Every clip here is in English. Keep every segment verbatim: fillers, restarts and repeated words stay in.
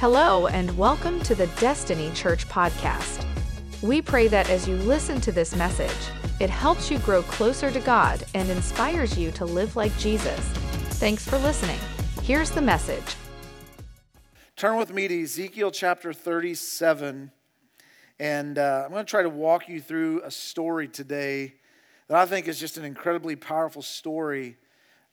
Hello and welcome to the Destiny Church podcast. We pray that as you listen to this message, it helps you grow closer to God and inspires you to live like Jesus. Thanks for listening. Here's the message. Turn with me to Ezekiel chapter thirty-seven, and uh, I'm going to try to walk you through a story today that I think is just an incredibly powerful story.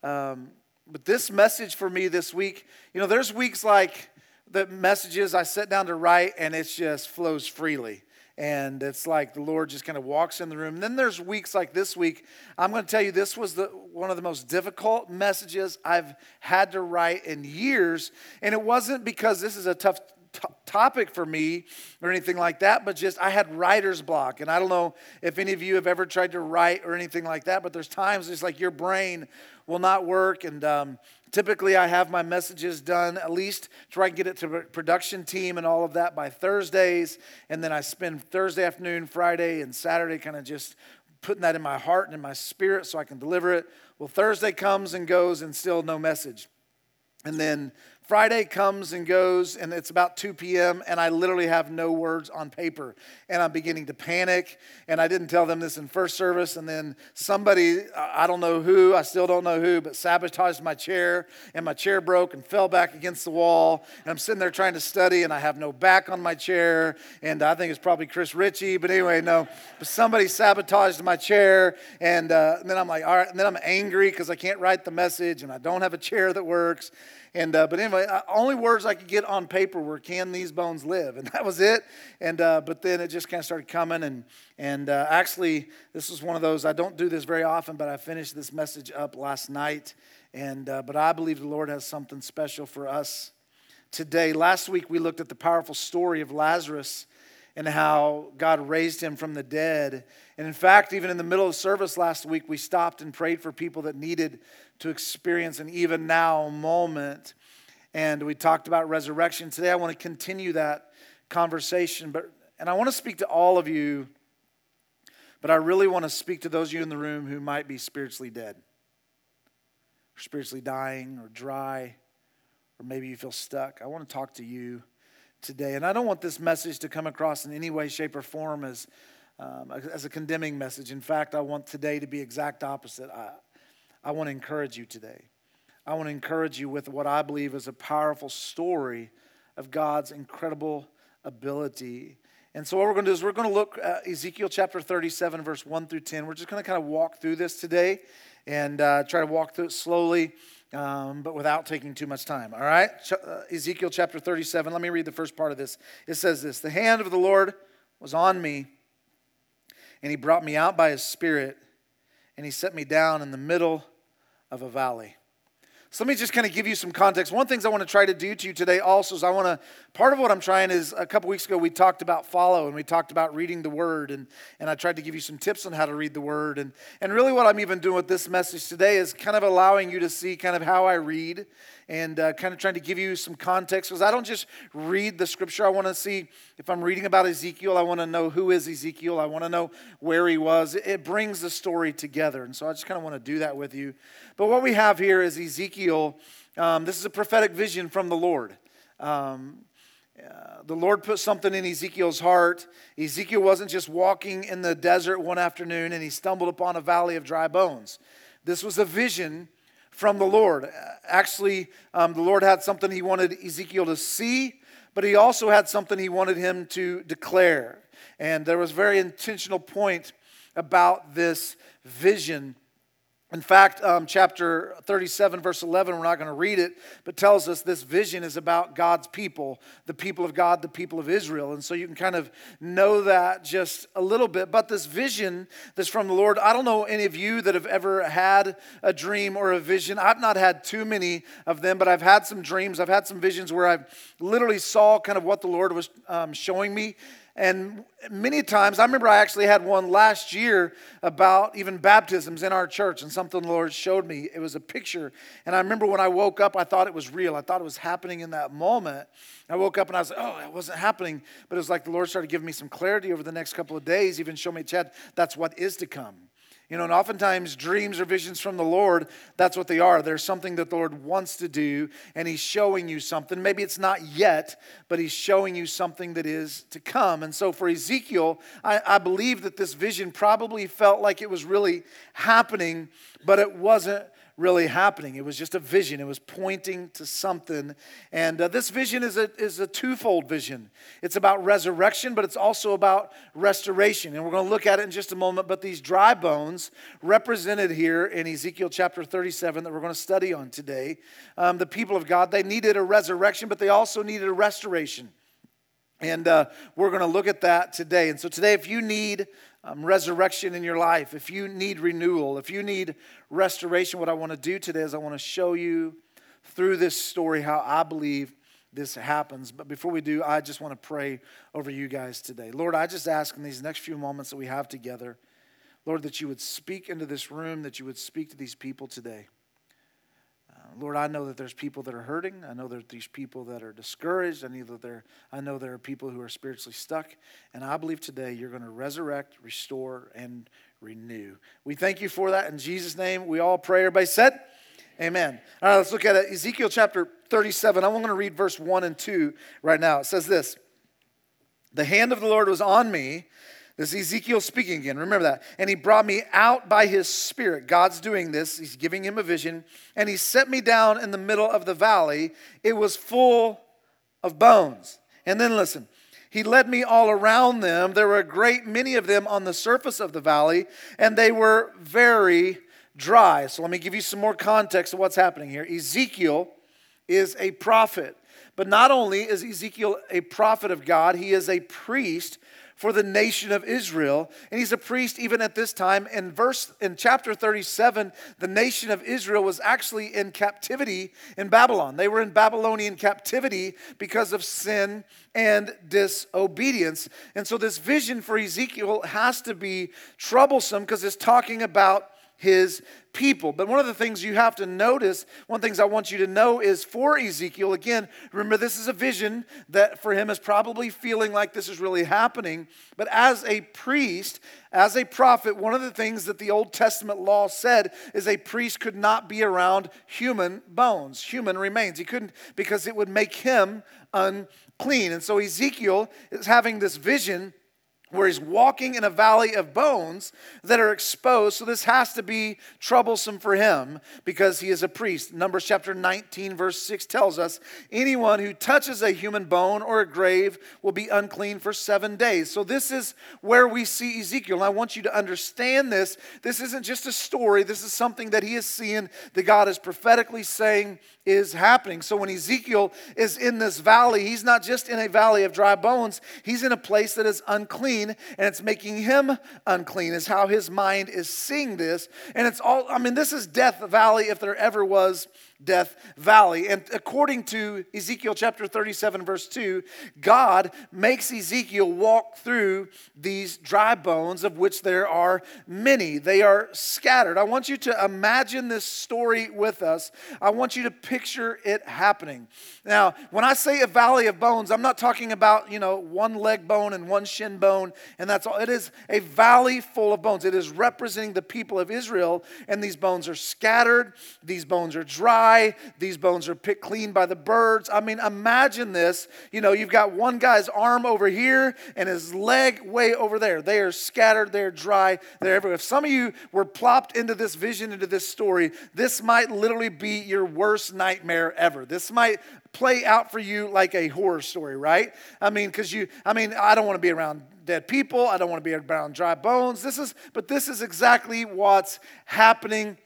Um, but this message for me this week, you know, there's weeks like the messages I sit down to write and it just flows freely. And it's like the Lord just kind of walks in the room. And then there's weeks like this week. I'm going to tell you, this was the one of the most difficult messages I've had to write in years. And it wasn't because this is a tough t- topic for me or anything like that, but just I had writer's block. And I don't know if any of you have ever tried to write or anything like that, but there's times it's like your brain will not work. And um, typically I have my messages done, at least try and get it to the production team and all of that by Thursdays. And then I spend Thursday afternoon, Friday, and Saturday kind of just putting that in my heart and in my spirit so I can deliver it. Well, Thursday comes and goes and still no message. And then Friday comes and goes, and it's about two p.m., and I literally have no words on paper. And I'm beginning to panic, and I didn't tell them this in first service, and then somebody, I don't know who, I still don't know who, but sabotaged my chair, and my chair broke and fell back against the wall, and I'm sitting there trying to study, and I have no back on my chair, and I think it's probably Chris Ritchie, but anyway, no, but somebody sabotaged my chair, and, uh, and then I'm like, all right, and then I'm angry because I can't write the message, and I don't have a chair that works, and uh, but anyway, only words I could get on paper were, can these bones live? And that was it. And uh, but then it just kind of started coming. And and uh, actually, this was one of those, I don't do this very often, but I finished this message up last night. And uh, but I believe the Lord has something special for us today. Last week, we looked at the powerful story of Lazarus and how God raised him from the dead. And in fact, even in the middle of service last week, we stopped and prayed for people that needed to experience an even now moment. And we talked about resurrection. Today I want to continue that conversation. but And I want to speak to all of you, but I really want to speak to those of you in the room who might be spiritually dead, or spiritually dying, or dry, or maybe you feel stuck. I want to talk to you today. And I don't want this message to come across in any way, shape, or form as, um, as a condemning message. In fact, I want today to be exact opposite. I, I want to encourage you today. I want to encourage you with what I believe is a powerful story of God's incredible ability. And so what we're going to do is we're going to look at Ezekiel chapter thirty-seven, verse one through ten. We're just going to kind of walk through this today and uh, try to walk through it slowly, um, but without taking too much time. All right? Ch- uh, Ezekiel chapter thirty-seven. Let me read the first part of this. It says this: "The hand of the Lord was on me, and he brought me out by his spirit, and he set me down in the middle of a valley." So let me just kind of give you some context. One of the things I want to try to do to you today also is I want to, part of what I'm trying is, a couple weeks ago we talked about follow and we talked about reading the Word, and, and I tried to give you some tips on how to read the Word. And, and really what I'm even doing with this message today is kind of allowing you to see kind of how I read and uh, kind of trying to give you some context, because I don't just read the Scripture. I want to see, if I'm reading about Ezekiel, I want to know who is Ezekiel. I want to know where he was. It, it brings the story together. And so I just kind of want to do that with you. But what we have here is Ezekiel. Um, this is a prophetic vision from the Lord. Um, uh, the Lord put something in Ezekiel's heart. Ezekiel wasn't just walking in the desert one afternoon and he stumbled upon a valley of dry bones. This was a vision from the Lord. Actually, um, the Lord had something he wanted Ezekiel to see, but he also had something he wanted him to declare. And there was a very intentional point about this vision. In fact, um, chapter thirty-seven, verse eleven, we're not going to read it, but tells us this vision is about God's people, the people of God, the people of Israel. And so you can kind of know that just a little bit. But this vision that's from the Lord, I don't know any of you that have ever had a dream or a vision. I've not had too many of them, but I've had some dreams. I've had some visions where I literally saw kind of what the Lord was um, showing me. And many times, I remember I actually had one last year about even baptisms in our church, and something the Lord showed me. It was a picture, and I remember when I woke up, I thought it was real. I thought it was happening in that moment. I woke up and I was like, oh, it wasn't happening, but it was like the Lord started giving me some clarity over the next couple of days, even showed me, Chad, that's what is to come. You know, and oftentimes dreams or visions from the Lord, that's what they are. There's something that the Lord wants to do, and he's showing you something. Maybe it's not yet, but he's showing you something that is to come. And so for Ezekiel, I, I believe that this vision probably felt like it was really happening, but it wasn't really happening. It was just a vision. It was pointing to something. And uh, this vision is a, is a twofold vision. It's about resurrection, but it's also about restoration. And we're going to look at it in just a moment. But these dry bones represented here in Ezekiel chapter thirty-seven that we're going to study on today, um, the people of God, they needed a resurrection, but they also needed a restoration. And uh, we're going to look at that today. And so today, if you need Um, resurrection in your life, if you need renewal, if you need restoration, what I want to do today is I want to show you through this story how I believe this happens. But before we do, I just want to pray over you guys today. Lord, I just ask in these next few moments that we have together, Lord, that you would speak into this room, that you would speak to these people today. Uh, Lord, I know that there's people that are hurting. I know that there's people that are discouraged. I know that there, I know there are people who are spiritually stuck. And I believe today you're going to resurrect, restore, and renew. We thank you for that. In Jesus' name, we all pray. Everybody said, amen. All right, let's look at it. Ezekiel chapter thirty-seven. I'm going to read verse one and two right now. It says this: "The hand of the Lord was on me." This is Ezekiel speaking again. Remember that. "And he brought me out by his spirit." God's doing this. He's giving him a vision. "And he set me down in the middle of the valley. It was full of bones." And then listen. "He led me all around them. There were a great many of them on the surface of the valley, and they were very dry." So let me give you some more context of what's happening here. Ezekiel is a prophet. But not only is Ezekiel a prophet of God, he is a priest for the nation of Israel. And he's a priest even at this time. In verse, in chapter thirty-seven, the nation of Israel was actually in captivity in Babylon. They were in Babylonian captivity because of sin and disobedience. And so this vision for Ezekiel has to be troublesome because it's talking about his people. But one of the things you have to notice, one of the things I want you to know is for Ezekiel, again, remember this is a vision that for him is probably feeling like this is really happening. But as a priest, as a prophet, one of the things that the Old Testament law said is a priest could not be around human bones, human remains. He couldn't, because it would make him unclean. And so Ezekiel is having this vision where he's walking in a valley of bones that are exposed. So this has to be troublesome for him because he is a priest. Numbers chapter nineteen verse six tells us, "Anyone who touches a human bone or a grave will be unclean for seven days. So this is where we see Ezekiel. And I want you to understand this. This isn't just a story. This is something that he is seeing that God is prophetically saying is happening. So when Ezekiel is in this valley, he's not just in a valley of dry bones. He's in a place that is unclean. And it's making him unclean is how his mind is seeing this. And it's all, I mean, this is Death Valley if there ever was Death Valley. And according to Ezekiel chapter thirty-seven verse two, God makes Ezekiel walk through these dry bones of which there are many. They are scattered. I want you to imagine this story with us. I want you to picture it happening. Now, when I say a valley of bones, I'm not talking about, you know, one leg bone and one shin bone and that's all. It is a valley full of bones. It is representing the people of Israel, and these bones are scattered. These bones are dry. These bones are picked clean by the birds. I mean, imagine this. You know, you've got one guy's arm over here and his leg way over there. They are scattered. They're dry. They're everywhere. If some of you were plopped into this vision, into this story, this might literally be your worst nightmare ever. This might play out for you like a horror story, right? I mean, because you, I mean, I don't want to be around dead people. I don't want to be around dry bones. This is, but this is exactly what's happening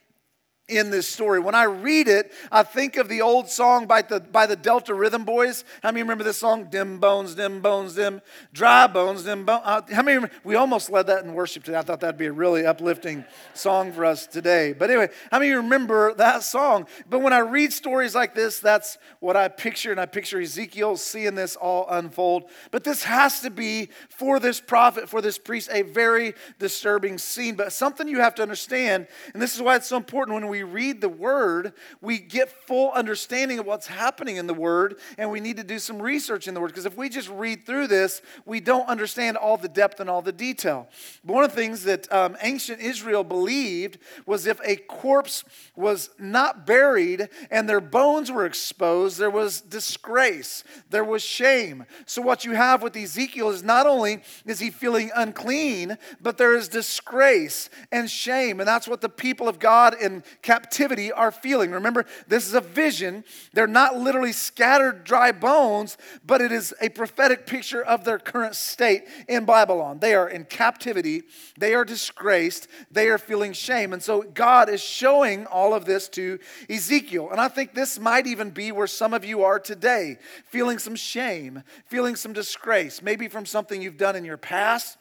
in this story. When I read it, I think of the old song by the by the Delta Rhythm Boys. How many remember this song? Dim bones, dim bones, dim dry bones, dim bones. Uh, how many remember? We almost led that in worship today. I thought that'd be a really uplifting song for us today. But anyway, how many remember that song? But when I read stories like this, that's what I picture, and I picture Ezekiel seeing this all unfold. But this has to be, for this prophet, for this priest, a very disturbing scene. But something you have to understand, and this is why it's so important when we we read the Word, we get full understanding of what's happening in the Word, and we need to do some research in the Word. Because if we just read through this, we don't understand all the depth and all the detail. But one of the things that um, ancient Israel believed was if a corpse was not buried and their bones were exposed, there was disgrace, there was shame. So what you have with Ezekiel is not only is he feeling unclean, but there is disgrace and shame. And that's what the people of God in captivity are feeling. Remember, this is a vision. They're not literally scattered dry bones, but it is a prophetic picture of their current state in Babylon. They are in captivity. They are disgraced. They are feeling shame. And so God is showing all of this to Ezekiel. And I think this might even be where some of you are today, feeling some shame, feeling some disgrace, maybe from something you've done in your past.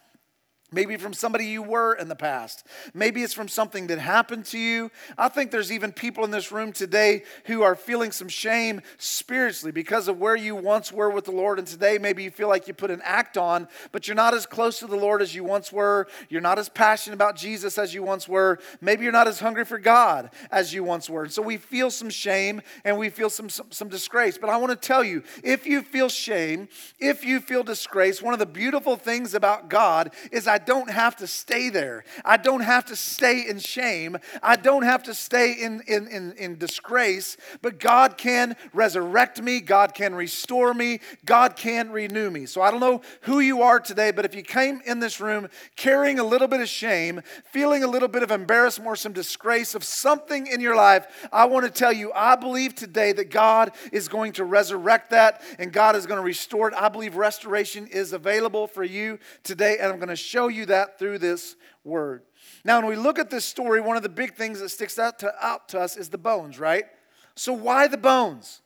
Maybe from somebody you were in the past. Maybe it's from something that happened to you. I think there's even people in this room today who are feeling some shame spiritually because of where you once were with the Lord. And today maybe you feel like you put an act on, but you're not as close to the Lord as you once were. You're not as passionate about Jesus as you once were. Maybe you're not as hungry for God as you once were. So we feel some shame and we feel some, some, some disgrace. But I want to tell you, if you feel shame, if you feel disgrace, one of the beautiful things about God is I I don't have to stay there. I don't have to stay in shame. I don't have to stay in, in, in, in disgrace. But God can resurrect me. God can restore me. God can renew me. So I don't know who you are today, but if you came in this room carrying a little bit of shame, feeling a little bit of embarrassment or some disgrace of something in your life, I want to tell you, I believe today that God is going to resurrect that and God is going to restore it. I believe restoration is available for you today, and I'm going to show you that through this word. Now, when we look at this story, one of the big things that sticks out to, out to us is the bones, right? So why the bones?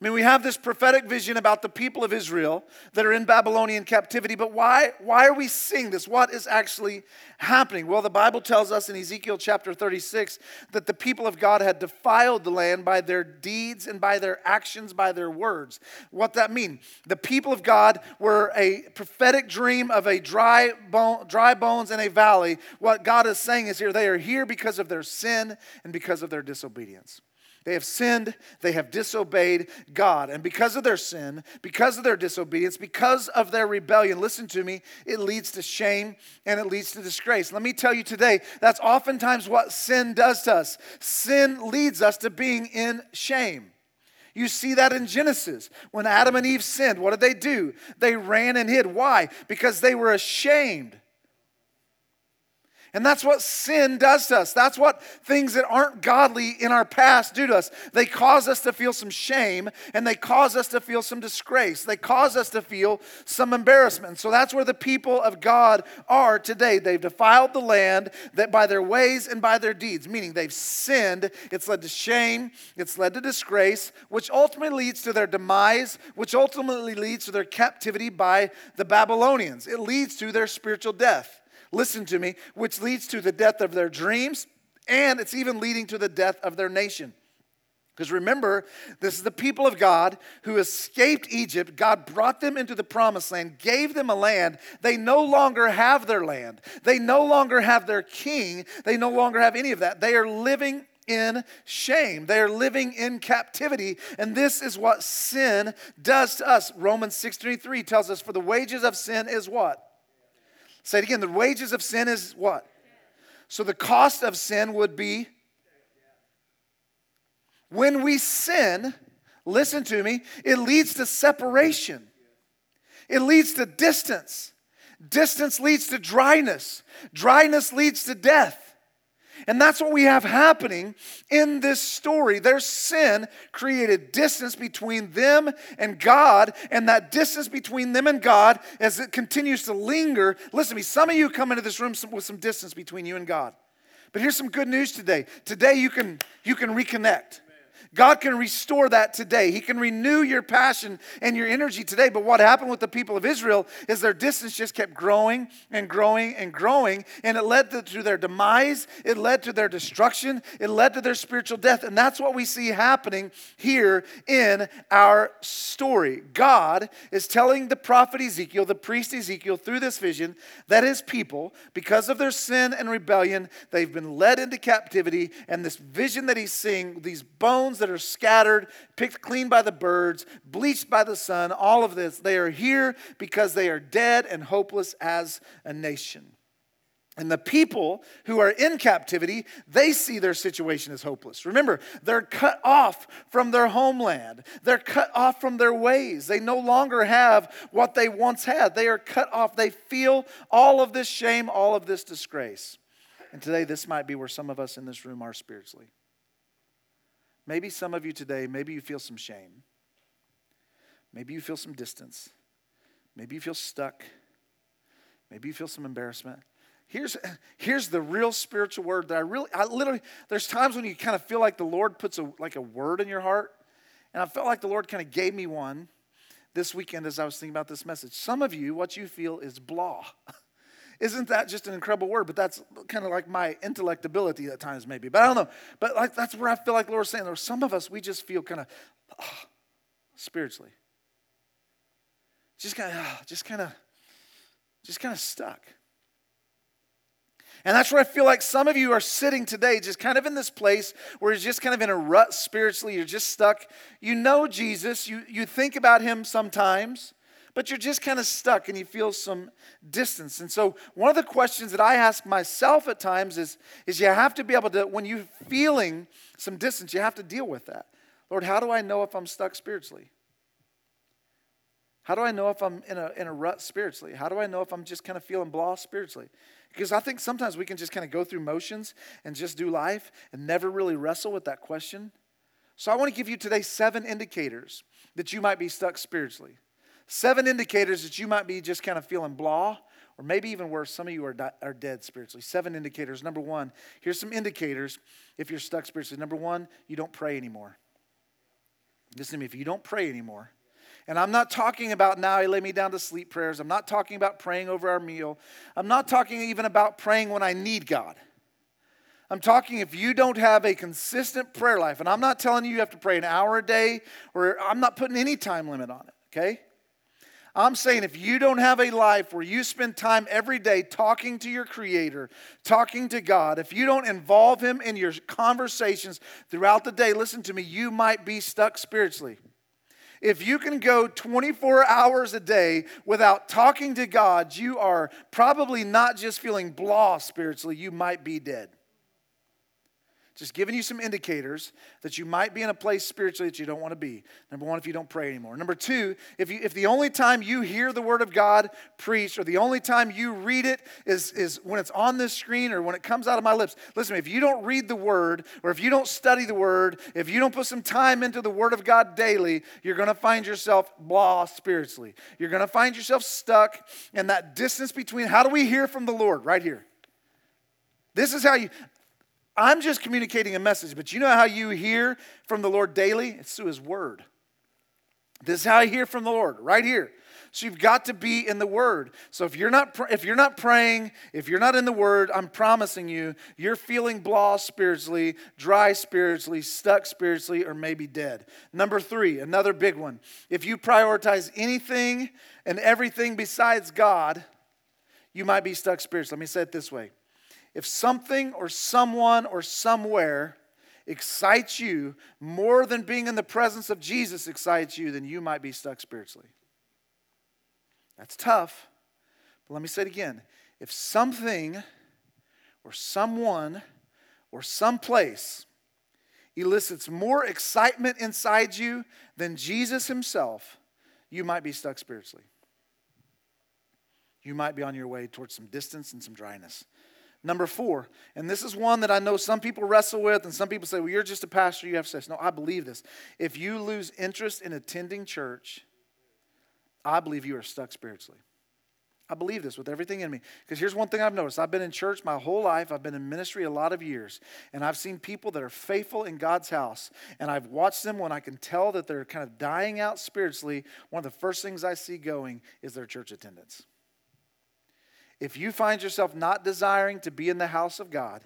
I mean, we have this prophetic vision about the people of Israel that are in Babylonian captivity, but why, why are we seeing this? What is actually happening? Well, the Bible tells us in Ezekiel chapter thirty-six that the people of God had defiled the land by their deeds and by their actions, by their words. What that mean? The people of God were a prophetic dream of a dry, bone, dry bones in a valley. What God is saying is here, they are here because of their sin and because of their disobedience. They have sinned, they have disobeyed God. And because of their sin, because of their disobedience, because of their rebellion, listen to me, it leads to shame and it leads to disgrace. Let me tell you today, that's oftentimes what sin does to us. Sin leads us to being in shame. You see that in Genesis. When Adam and Eve sinned, what did they do? They ran and hid. Why? Because they were ashamed. And that's what sin does to us. That's what things that aren't godly in our past do to us. They cause us to feel some shame, and they cause us to feel some disgrace. They cause us to feel some embarrassment. So that's where the people of God are today. They've defiled the land that by their ways and by their deeds, meaning they've sinned. It's led to shame. It's led to disgrace, which ultimately leads to their demise, which ultimately leads to their captivity by the Babylonians. It leads to their spiritual death. Listen to me, which leads to the death of their dreams, and it's even leading to the death of their nation. Because remember, this is the people of God who escaped Egypt. God brought them into the promised land, gave them a land. They no longer have their land. They no longer have their king. They no longer have any of that. They are living in shame. They are living in captivity, and this is what sin does to us. Romans six twenty-three tells us, for the wages of sin is what? Say it again, the wages of sin is what? So the cost of sin would be, when we sin, listen to me, it leads to separation. It leads to distance. Distance leads to dryness. Dryness leads to death. And that's what we have happening in this story. Their sin created distance between them and God, and that distance between them and God, as it continues to linger. Listen to me, some of you come into this room with some distance between you and God. But here's some good news today. Today you can, you can reconnect. God can restore that today. He can renew your passion and your energy today. But what happened with the people of Israel is their distance just kept growing and growing and growing. And it led to, to their demise. It led to their destruction. It led to their spiritual death. And that's what we see happening here in our story. God is telling the prophet Ezekiel, the priest Ezekiel, through this vision, that his people, because of their sin and rebellion, they've been led into captivity. And this vision that he's seeing, these bones that are scattered, picked clean by the birds, bleached by the sun, all of this. They are here because they are dead and hopeless as a nation. And the people who are in captivity, they see their situation as hopeless. Remember, they're cut off from their homeland. They're cut off from their ways. They no longer have what they once had. They are cut off. They feel all of this shame, all of this disgrace. And today, this might be where some of us in this room are spiritually. Maybe some of you today, maybe you feel some shame. Maybe you feel some distance. Maybe you feel stuck. Maybe you feel some embarrassment. Here's, here's the real spiritual word that I really, I literally, there's times when you kind of feel like the Lord puts a, like a word in your heart. And I felt like the Lord kind of gave me one this weekend as I was thinking about this message. Some of you, what you feel is blah. Isn't that just an incredible word? But that's kind of like my intellect ability at times maybe. But I don't know. But like that's where I feel like the Lord's saying, there are some of us, we just feel kind of uh, spiritually. Just kind of, uh, just kind of, just kind of stuck. And that's where I feel like some of you are sitting today, just kind of in this place where you're just kind of in a rut spiritually. You're just stuck. You know Jesus. You, you think about him sometimes. But you're just kind of stuck and you feel some distance. And so one of the questions that I ask myself at times is, is you have to be able to, when you're feeling some distance, you have to deal with that. Lord, how do I know if I'm stuck spiritually? How do I know if I'm in a, in a rut spiritually? How do I know if I'm just kind of feeling blah spiritually? Because I think sometimes we can just kind of go through motions and just do life and never really wrestle with that question. So I want to give you today seven indicators that you might be stuck spiritually. Seven indicators that you might be just kind of feeling blah, or maybe even worse, some of you are di- are dead spiritually. Seven indicators. Number one, here's some indicators if you're stuck spiritually. Number one, you don't pray anymore. Listen to me, if you don't pray anymore, and I'm not talking about now I lay me down to sleep prayers. I'm not talking about praying over our meal. I'm not talking even about praying when I need God. I'm talking if you don't have a consistent prayer life, and I'm not telling you you have to pray an hour a day, or I'm not putting any time limit on it, okay? I'm saying if you don't have a life where you spend time every day talking to your Creator, talking to God, if you don't involve Him in your conversations throughout the day, listen to me, you might be stuck spiritually. If you can go twenty-four hours a day without talking to God, you are probably not just feeling blah spiritually, you might be dead. Just giving you some indicators that you might be in a place spiritually that you don't want to be. Number one, if you don't pray anymore. Number two, if you if the only time you hear the Word of God preached or the only time you read it is, is when it's on this screen or when it comes out of my lips. Listen, if you don't read the Word or if you don't study the Word, if you don't put some time into the Word of God daily, you're going to find yourself blah spiritually. You're going to find yourself stuck in that distance between how do we hear from the Lord right here. This is how you... I'm just communicating a message, but you know how you hear from the Lord daily? It's through His Word. This is how I hear from the Lord, right here. So you've got to be in the Word. So if you're not if you're not praying, if you're not in the Word, I'm promising you, you're feeling blah spiritually, dry spiritually, stuck spiritually, or maybe dead. Number three, another big one. If you prioritize anything and everything besides God, you might be stuck spiritually. Let me say it this way. If something or someone or somewhere excites you more than being in the presence of Jesus excites you, then you might be stuck spiritually. That's tough, but let me say it again. If something or someone or someplace elicits more excitement inside you than Jesus Himself, you might be stuck spiritually. You might be on your way towards some distance and some dryness. Number four, and this is one that I know some people wrestle with and some people say, well, you're just a pastor, you have sex. No, I believe this. If you lose interest in attending church, I believe you are stuck spiritually. I believe this with everything in me. Because here's one thing I've noticed. I've been in church my whole life. I've been in ministry a lot of years. And I've seen people that are faithful in God's house. And I've watched them when I can tell that they're kind of dying out spiritually. One of the first things I see going is their church attendance. If you find yourself not desiring to be in the house of God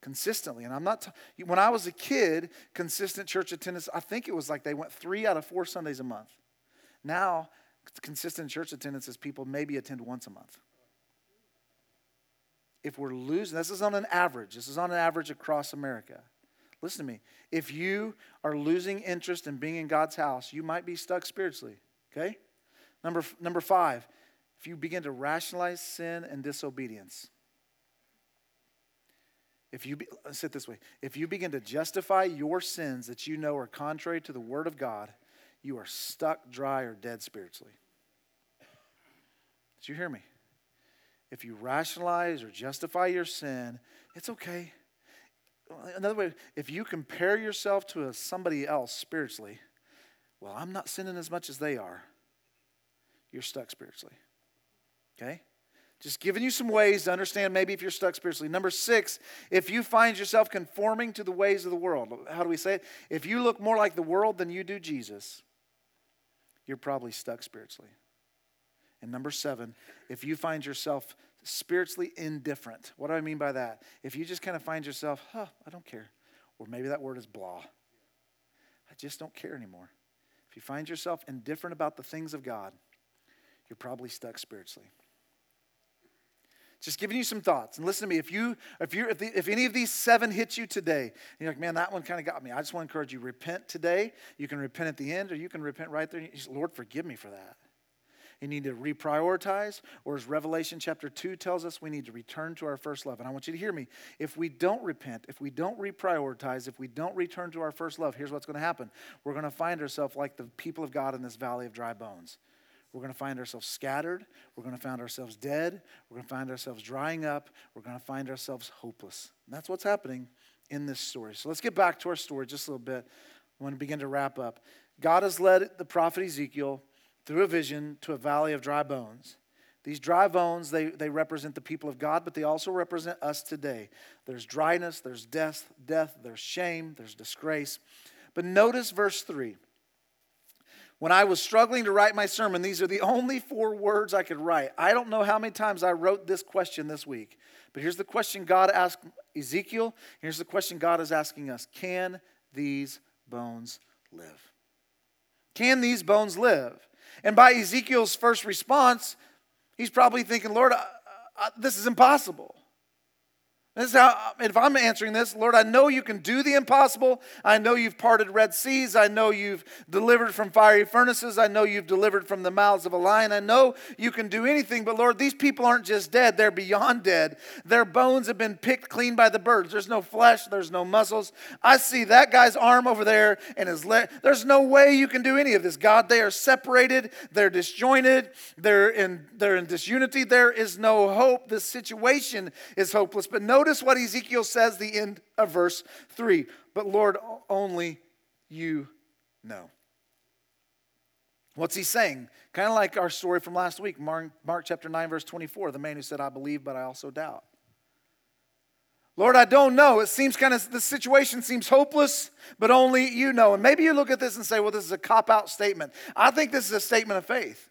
consistently, and I'm not, t- when I was a kid, consistent church attendance, I think it was like they went three out of four Sundays a month. Now, consistent church attendance is people maybe attend once a month. If we're losing, this is on an average. This is on an average across America. Listen to me. If you are losing interest in being in God's house, you might be stuck spiritually, okay? Number number five, if you begin to rationalize sin and disobedience. If you, be, let's sit this way. If you begin to justify your sins that you know are contrary to the Word of God, you are stuck, dry, or dead spiritually. Did you hear me? If you rationalize or justify your sin, it's okay. Another way, if you compare yourself to a, somebody else spiritually, well, I'm not sinning as much as they are, you're stuck spiritually. Okay? Just giving you some ways to understand maybe if you're stuck spiritually. Number six, if you find yourself conforming to the ways of the world. How do we say it? If you look more like the world than you do Jesus, you're probably stuck spiritually. And number seven, if you find yourself spiritually indifferent. What do I mean by that? If you just kind of find yourself, huh, I don't care. Or maybe that word is blah. I just don't care anymore. If you find yourself indifferent about the things of God, you're probably stuck spiritually. Just giving you some thoughts. And listen to me, if you, if you, if, the, if any of these seven hit you today, and you're like, man, that one kind of got me. I just want to encourage you, repent today. You can repent at the end, or you can repent right there. You just, Lord, forgive me for that. You need to reprioritize, or as Revelation chapter two tells us, we need to return to our first love. And I want you to hear me. If we don't repent, if we don't reprioritize, if we don't return to our first love, here's what's going to happen. We're going to find ourselves like the people of God in this valley of dry bones. We're going to find ourselves scattered. We're going to find ourselves dead. We're going to find ourselves drying up. We're going to find ourselves hopeless. And that's what's happening in this story. So let's get back to our story just a little bit. I want to begin to wrap up. God has led the prophet Ezekiel through a vision to a valley of dry bones. These dry bones, they, they represent the people of God, but they also represent us today. There's dryness, there's death, death, there's shame, there's disgrace. But notice verse three. When I was struggling to write my sermon, these are the only four words I could write. I don't know how many times I wrote this question this week. But here's the question God asked Ezekiel. Here's the question God is asking us. Can these bones live? Can these bones live? And by Ezekiel's first response, he's probably thinking, Lord, I, I, this is impossible. This is how, if I'm answering this, Lord, I know you can do the impossible. I know you've parted Red Seas. I know you've delivered from fiery furnaces. I know you've delivered from the mouths of a lion. I know you can do anything. But, Lord, these people aren't just dead. They're beyond dead. Their bones have been picked clean by the birds. There's no flesh. There's no muscles. I see that guy's arm over there and his leg. There's no way you can do any of this. God, they are separated. They're disjointed. They're in, they're in disunity. There is no hope. This situation is hopeless. But notice. Notice what Ezekiel says, the end of verse three. But Lord, only you know. What's he saying? Kind of like our story from last week, Mark, Mark chapter nine, verse twenty-four. The man who said, I believe, but I also doubt. Lord, I don't know. It seems kind of, the situation seems hopeless, but only you know. And maybe you look at this and say, well, this is a cop-out statement. I think this is a statement of faith.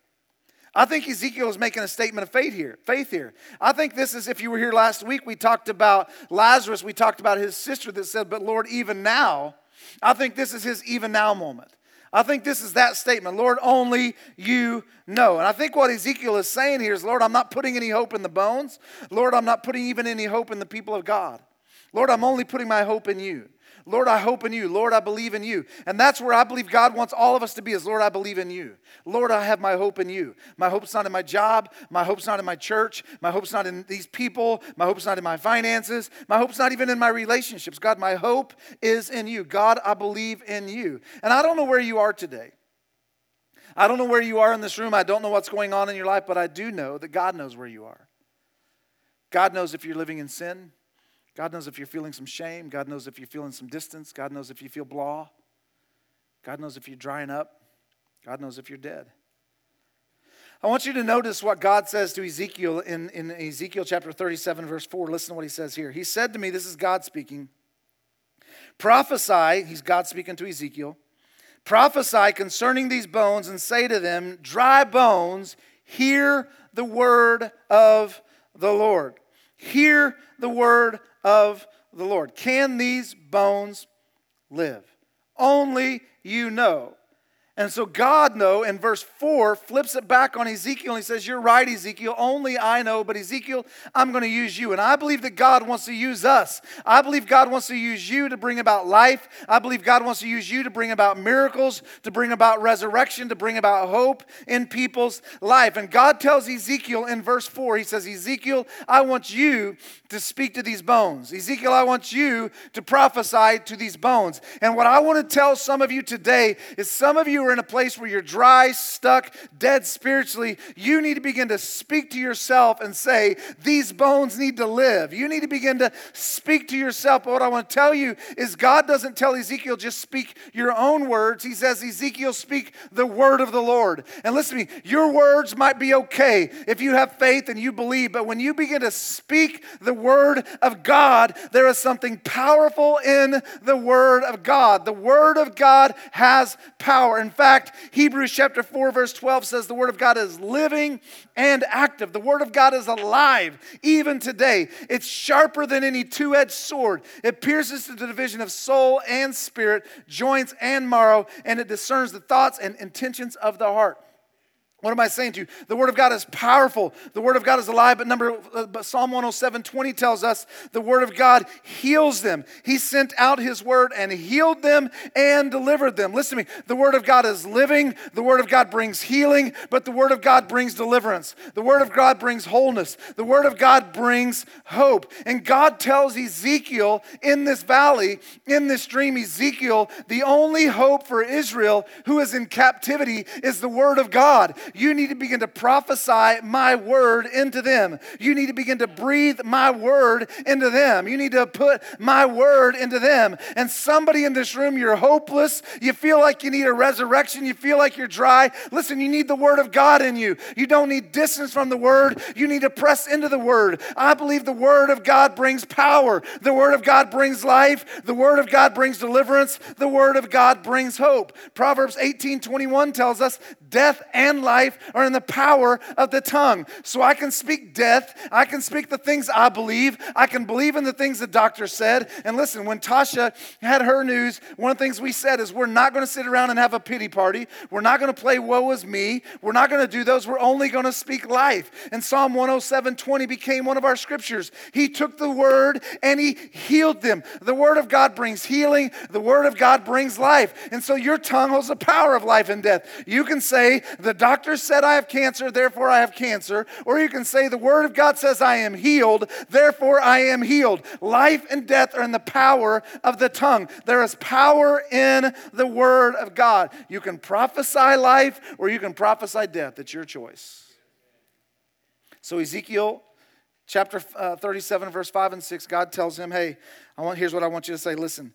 I think Ezekiel is making a statement of faith here. Faith here. I think this is, if you were here last week, we talked about Lazarus. We talked about his sister that said, but Lord, even now. I think this is his even now moment. I think this is that statement. Lord, only you know. And I think what Ezekiel is saying here is, Lord, I'm not putting any hope in the bones. Lord, I'm not putting even any hope in the people of God. Lord, I'm only putting my hope in you. Lord, I hope in you. Lord, I believe in you. And that's where I believe God wants all of us to be is, Lord, I believe in you. Lord, I have my hope in you. My hope's not in my job. My hope's not in my church. My hope's not in these people. My hope's not in my finances. My hope's not even in my relationships. God, my hope is in you. God, I believe in you. And I don't know where you are today. I don't know where you are in this room. I don't know what's going on in your life, but I do know that God knows where you are. God knows if you're living in sin. God knows if you're feeling some shame. God knows if you're feeling some distance. God knows if you feel blah. God knows if you're drying up. God knows if you're dead. I want you to notice what God says to Ezekiel in, in Ezekiel chapter thirty-seven, verse four. Listen to what he says here. He said to me, this is God speaking, prophesy, he's God speaking to Ezekiel, prophesy concerning these bones and say to them, dry bones, hear the word of the Lord. Hear the word of the Lord. Can these bones live? Only you know. And so God, know, in verse four, flips it back on Ezekiel and he says, you're right, Ezekiel, only I know, but Ezekiel, I'm going to use you. And I believe that God wants to use us. I believe God wants to use you to bring about life. I believe God wants to use you to bring about miracles, to bring about resurrection, to bring about hope in people's life. And God tells Ezekiel in verse four, he says, Ezekiel, I want you to speak to these bones. Ezekiel, I want you to prophesy to these bones. And what I want to tell some of you today is some of you in a place where you're dry, stuck, dead spiritually, you need to begin to speak to yourself and say, these bones need to live. You need to begin to speak to yourself. But what I want to tell you is God doesn't tell Ezekiel, just speak your own words. He says, Ezekiel, speak the word of the Lord. And listen to me, your words might be okay if you have faith and you believe, but when you begin to speak the word of God, there is something powerful in the word of God. The word of God has power. In fact, Hebrews chapter four, verse twelve says the word of God is living and active. The word of God is alive even today. It's sharper than any two-edged sword. It pierces to the division of soul and spirit, joints and marrow, and it discerns the thoughts and intentions of the heart. What am I saying to you? The word of God is powerful. The word of God is alive. But number uh, but Psalm one oh seven twenty tells us the word of God heals them. He sent out his word and healed them and delivered them. Listen to me. The word of God is living. The word of God brings healing. But the word of God brings deliverance. The word of God brings wholeness. The word of God brings hope. And God tells Ezekiel in this valley, in this dream, Ezekiel, the only hope for Israel who is in captivity is the word of God. You need to begin to prophesy my word into them. You need to begin to breathe my word into them. You need to put my word into them. And somebody in this room, you're hopeless. You feel like you need a resurrection. You feel like you're dry. Listen, you need the word of God in you. You don't need distance from the word. You need to press into the word. I believe the word of God brings power. The word of God brings life. The word of God brings deliverance. The word of God brings hope. Proverbs eighteen twenty-one tells us death and life are in the power of the tongue. So I can speak death. I can speak the things I believe. I can believe in the things the doctor said. And listen, when Tasha had her news, one of the things we said is we're not going to sit around and have a pity party. We're not going to play woe is me. We're not going to do those. We're only going to speak life. And Psalm one oh seven twenty became one of our scriptures. He took the word and he healed them. The word of God brings healing. The word of God brings life. And so your tongue holds the power of life and death. You can say the doctor said I have cancer, therefore I have cancer. Or you can say the word of God says I am healed, therefore I am healed. Life and death are in the power of the tongue. There is power in the word of God. You can prophesy life or you can prophesy death. It's your choice. So Ezekiel chapter thirty-seven, verse five and six, God tells him, hey, I want. here's what I want you to say. Listen,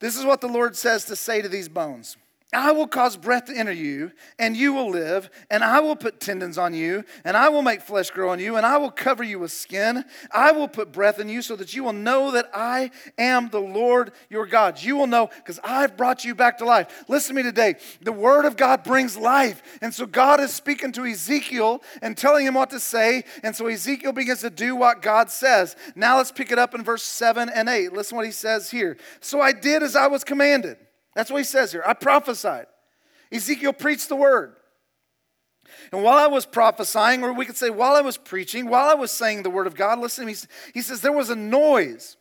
this is what the Lord says to say to these bones. I will cause breath to enter you, and you will live, and I will put tendons on you, and I will make flesh grow on you, and I will cover you with skin. I will put breath in you so that you will know that I am the Lord your God. You will know because I've brought you back to life. Listen to me today. The word of God brings life. And so God is speaking to Ezekiel and telling him what to say. And so Ezekiel begins to do what God says. Now let's pick it up in verse seven and eight. Listen what he says here. So I did as I was commanded. That's what he says here. I prophesied. Ezekiel preached the word. And while I was prophesying, or we could say while I was preaching, while I was saying the word of God, listen to me. He says there was a noise,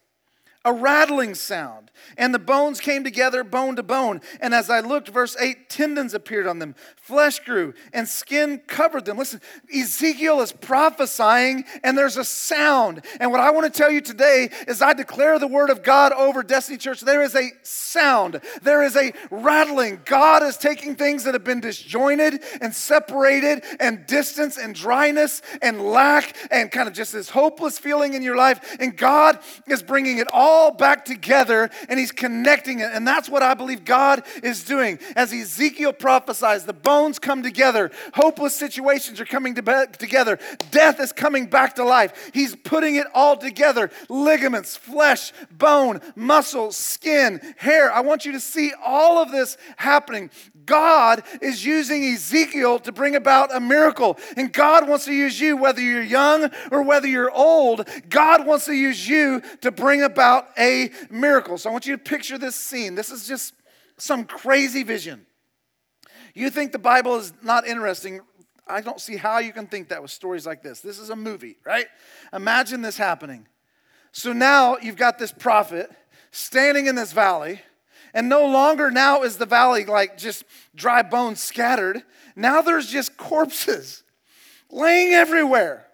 a rattling sound, and the bones came together bone to bone. And as I looked, verse eight, tendons appeared on them, flesh grew, and skin covered them. Listen, Ezekiel is prophesying, and there's a sound. And what I want to tell you today is I declare the word of God over Destiny Church. There is a sound. There is a rattling. God is taking things that have been disjointed and separated and distance and dryness and lack and kind of just this hopeless feeling in your life, and God is bringing it all all back together and he's connecting it. And that's what I believe God is doing. As Ezekiel prophesies, the bones come together. Hopeless situations are coming to be- together. Death is coming back to life. He's putting it all together. Ligaments, flesh, bone, muscle, skin, hair. I want you to see all of this happening. God is using Ezekiel to bring about a miracle. And God wants to use you, whether you're young or whether you're old. God wants to use you to bring about a miracle. So I want you to picture this scene. This is just some crazy vision. You think the Bible is not interesting. I don't see how you can think that with stories like this. This is a movie, right? Imagine this happening. So now you've got this prophet standing in this valley. And no longer now is the valley like just dry bones scattered. Now there's just corpses laying everywhere.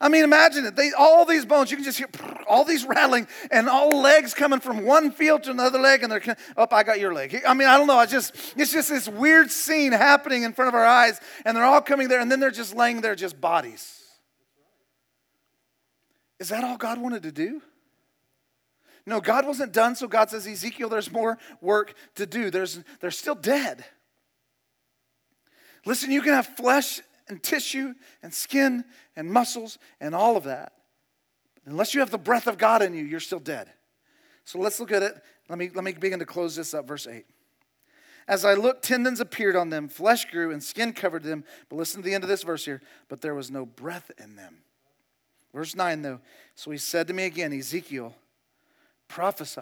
I mean, imagine it. They, all these bones, you can just hear all these rattling and all legs coming from one field to another leg. And they're, oh, I got your leg. I mean, I don't know. I just It's just this weird scene happening in front of our eyes. And they're all coming there. And then they're just laying there, just bodies. Is that all God wanted to do? No, God wasn't done, so God says, Ezekiel, there's more work to do. There's, they're still dead. Listen, you can have flesh and tissue and skin and muscles and all of that. Unless you have the breath of God in you, you're still dead. So let's look at it. Let me, let me begin to close this up, verse eight. As I looked, tendons appeared on them, flesh grew, and skin covered them. But listen to the end of this verse here. But there was no breath in them. Verse nine, though. So he said to me again, Ezekiel, prophesy,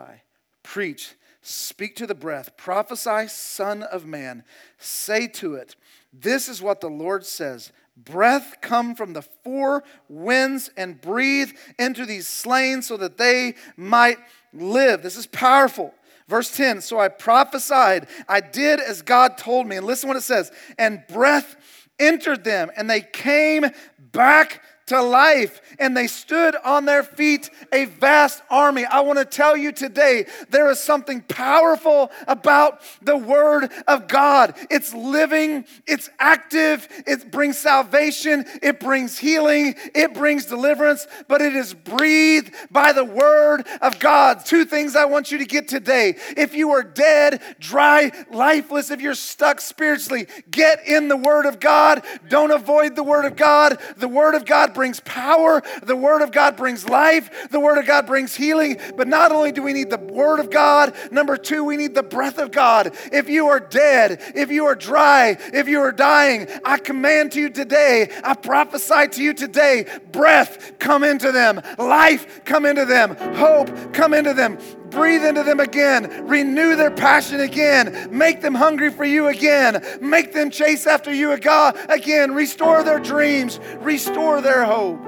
preach, speak to the breath, prophesy, son of man, say to it, this is what the Lord says, breath come from the four winds and breathe into these slain so that they might live. This is powerful. Verse ten, so I prophesied, I did as God told me. And listen what it says, and breath entered them and they came back to life, and they stood on their feet, a vast army. I want to tell you today, there is something powerful about the Word of God. It's living, it's active, it brings salvation, it brings healing, it brings deliverance, but it is breathed by the Word of God. Two things I want you to get today. If you are dead, dry, lifeless, if you're stuck spiritually, get in the Word of God. Don't avoid the Word of God. The Word of God brings brings power. The Word of God brings life. The Word of God brings healing. But not only do we need the Word of God, number two, we need the breath of God. If you are dead, if you are dry, if you are dying, I command to you today, I prophesy to you today, breath come into them, life come into them, hope come into them. Breathe into them again. Renew their passion again. Make them hungry for you again. Make them chase after you again. Restore their dreams. Restore their hope.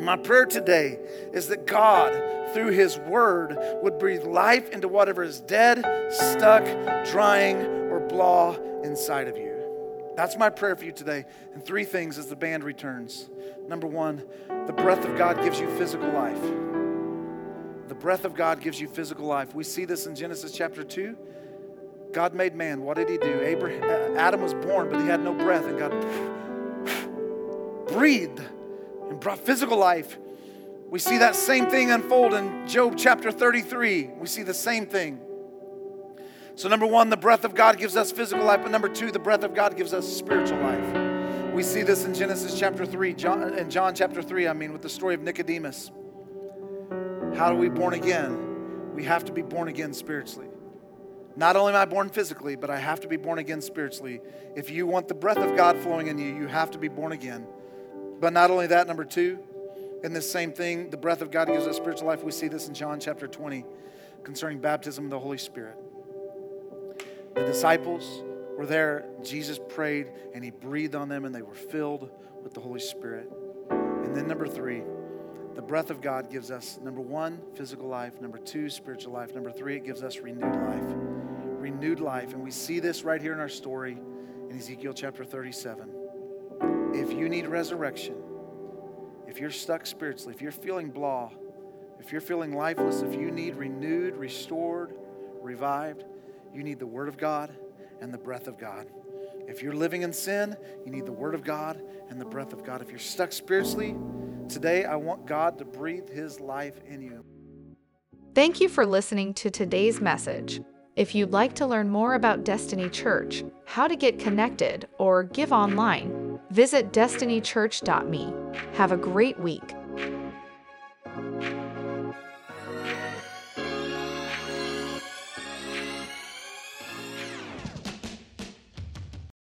My prayer today is that God, through His Word, would breathe life into whatever is dead, stuck, drying, or blah inside of you. That's my prayer for you today. And three things as the band returns. Number one, the breath of God gives you physical life. The breath of God gives you physical life. We see this in Genesis chapter two. God made man. What did he do? Abraham, Adam was born, but he had no breath. And God breathed and brought physical life. We see that same thing unfold in Job chapter thirty-three. We see the same thing. So number one, the breath of God gives us physical life. But number two, the breath of God gives us spiritual life. We see this in Genesis chapter three, John, in John chapter three, I mean, with the story of Nicodemus. How are we born again? We have to be born again spiritually. Not only am I born physically, but I have to be born again spiritually. If you want the breath of God flowing in you, you have to be born again. But not only that, number two, in this same thing, the breath of God gives us spiritual life. We see this in John chapter twenty concerning baptism of the Holy Spirit. The disciples were there. Jesus prayed, and He breathed on them, and they were filled with the Holy Spirit. And then number three, the breath of God gives us, number one, physical life. Number two, spiritual life. Number three, it gives us renewed life. Renewed life. And we see this right here in our story in Ezekiel chapter thirty-seven. If you need resurrection, if you're stuck spiritually, if you're feeling blah, if you're feeling lifeless, if you need renewed, restored, revived, you need the Word of God and the breath of God. If you're living in sin, you need the Word of God and the breath of God. If you're stuck spiritually, today, I want God to breathe His life in you. Thank you for listening to today's message. If you'd like to learn more about Destiny Church, how to get connected, or give online, visit destiny church dot me. Have a great week.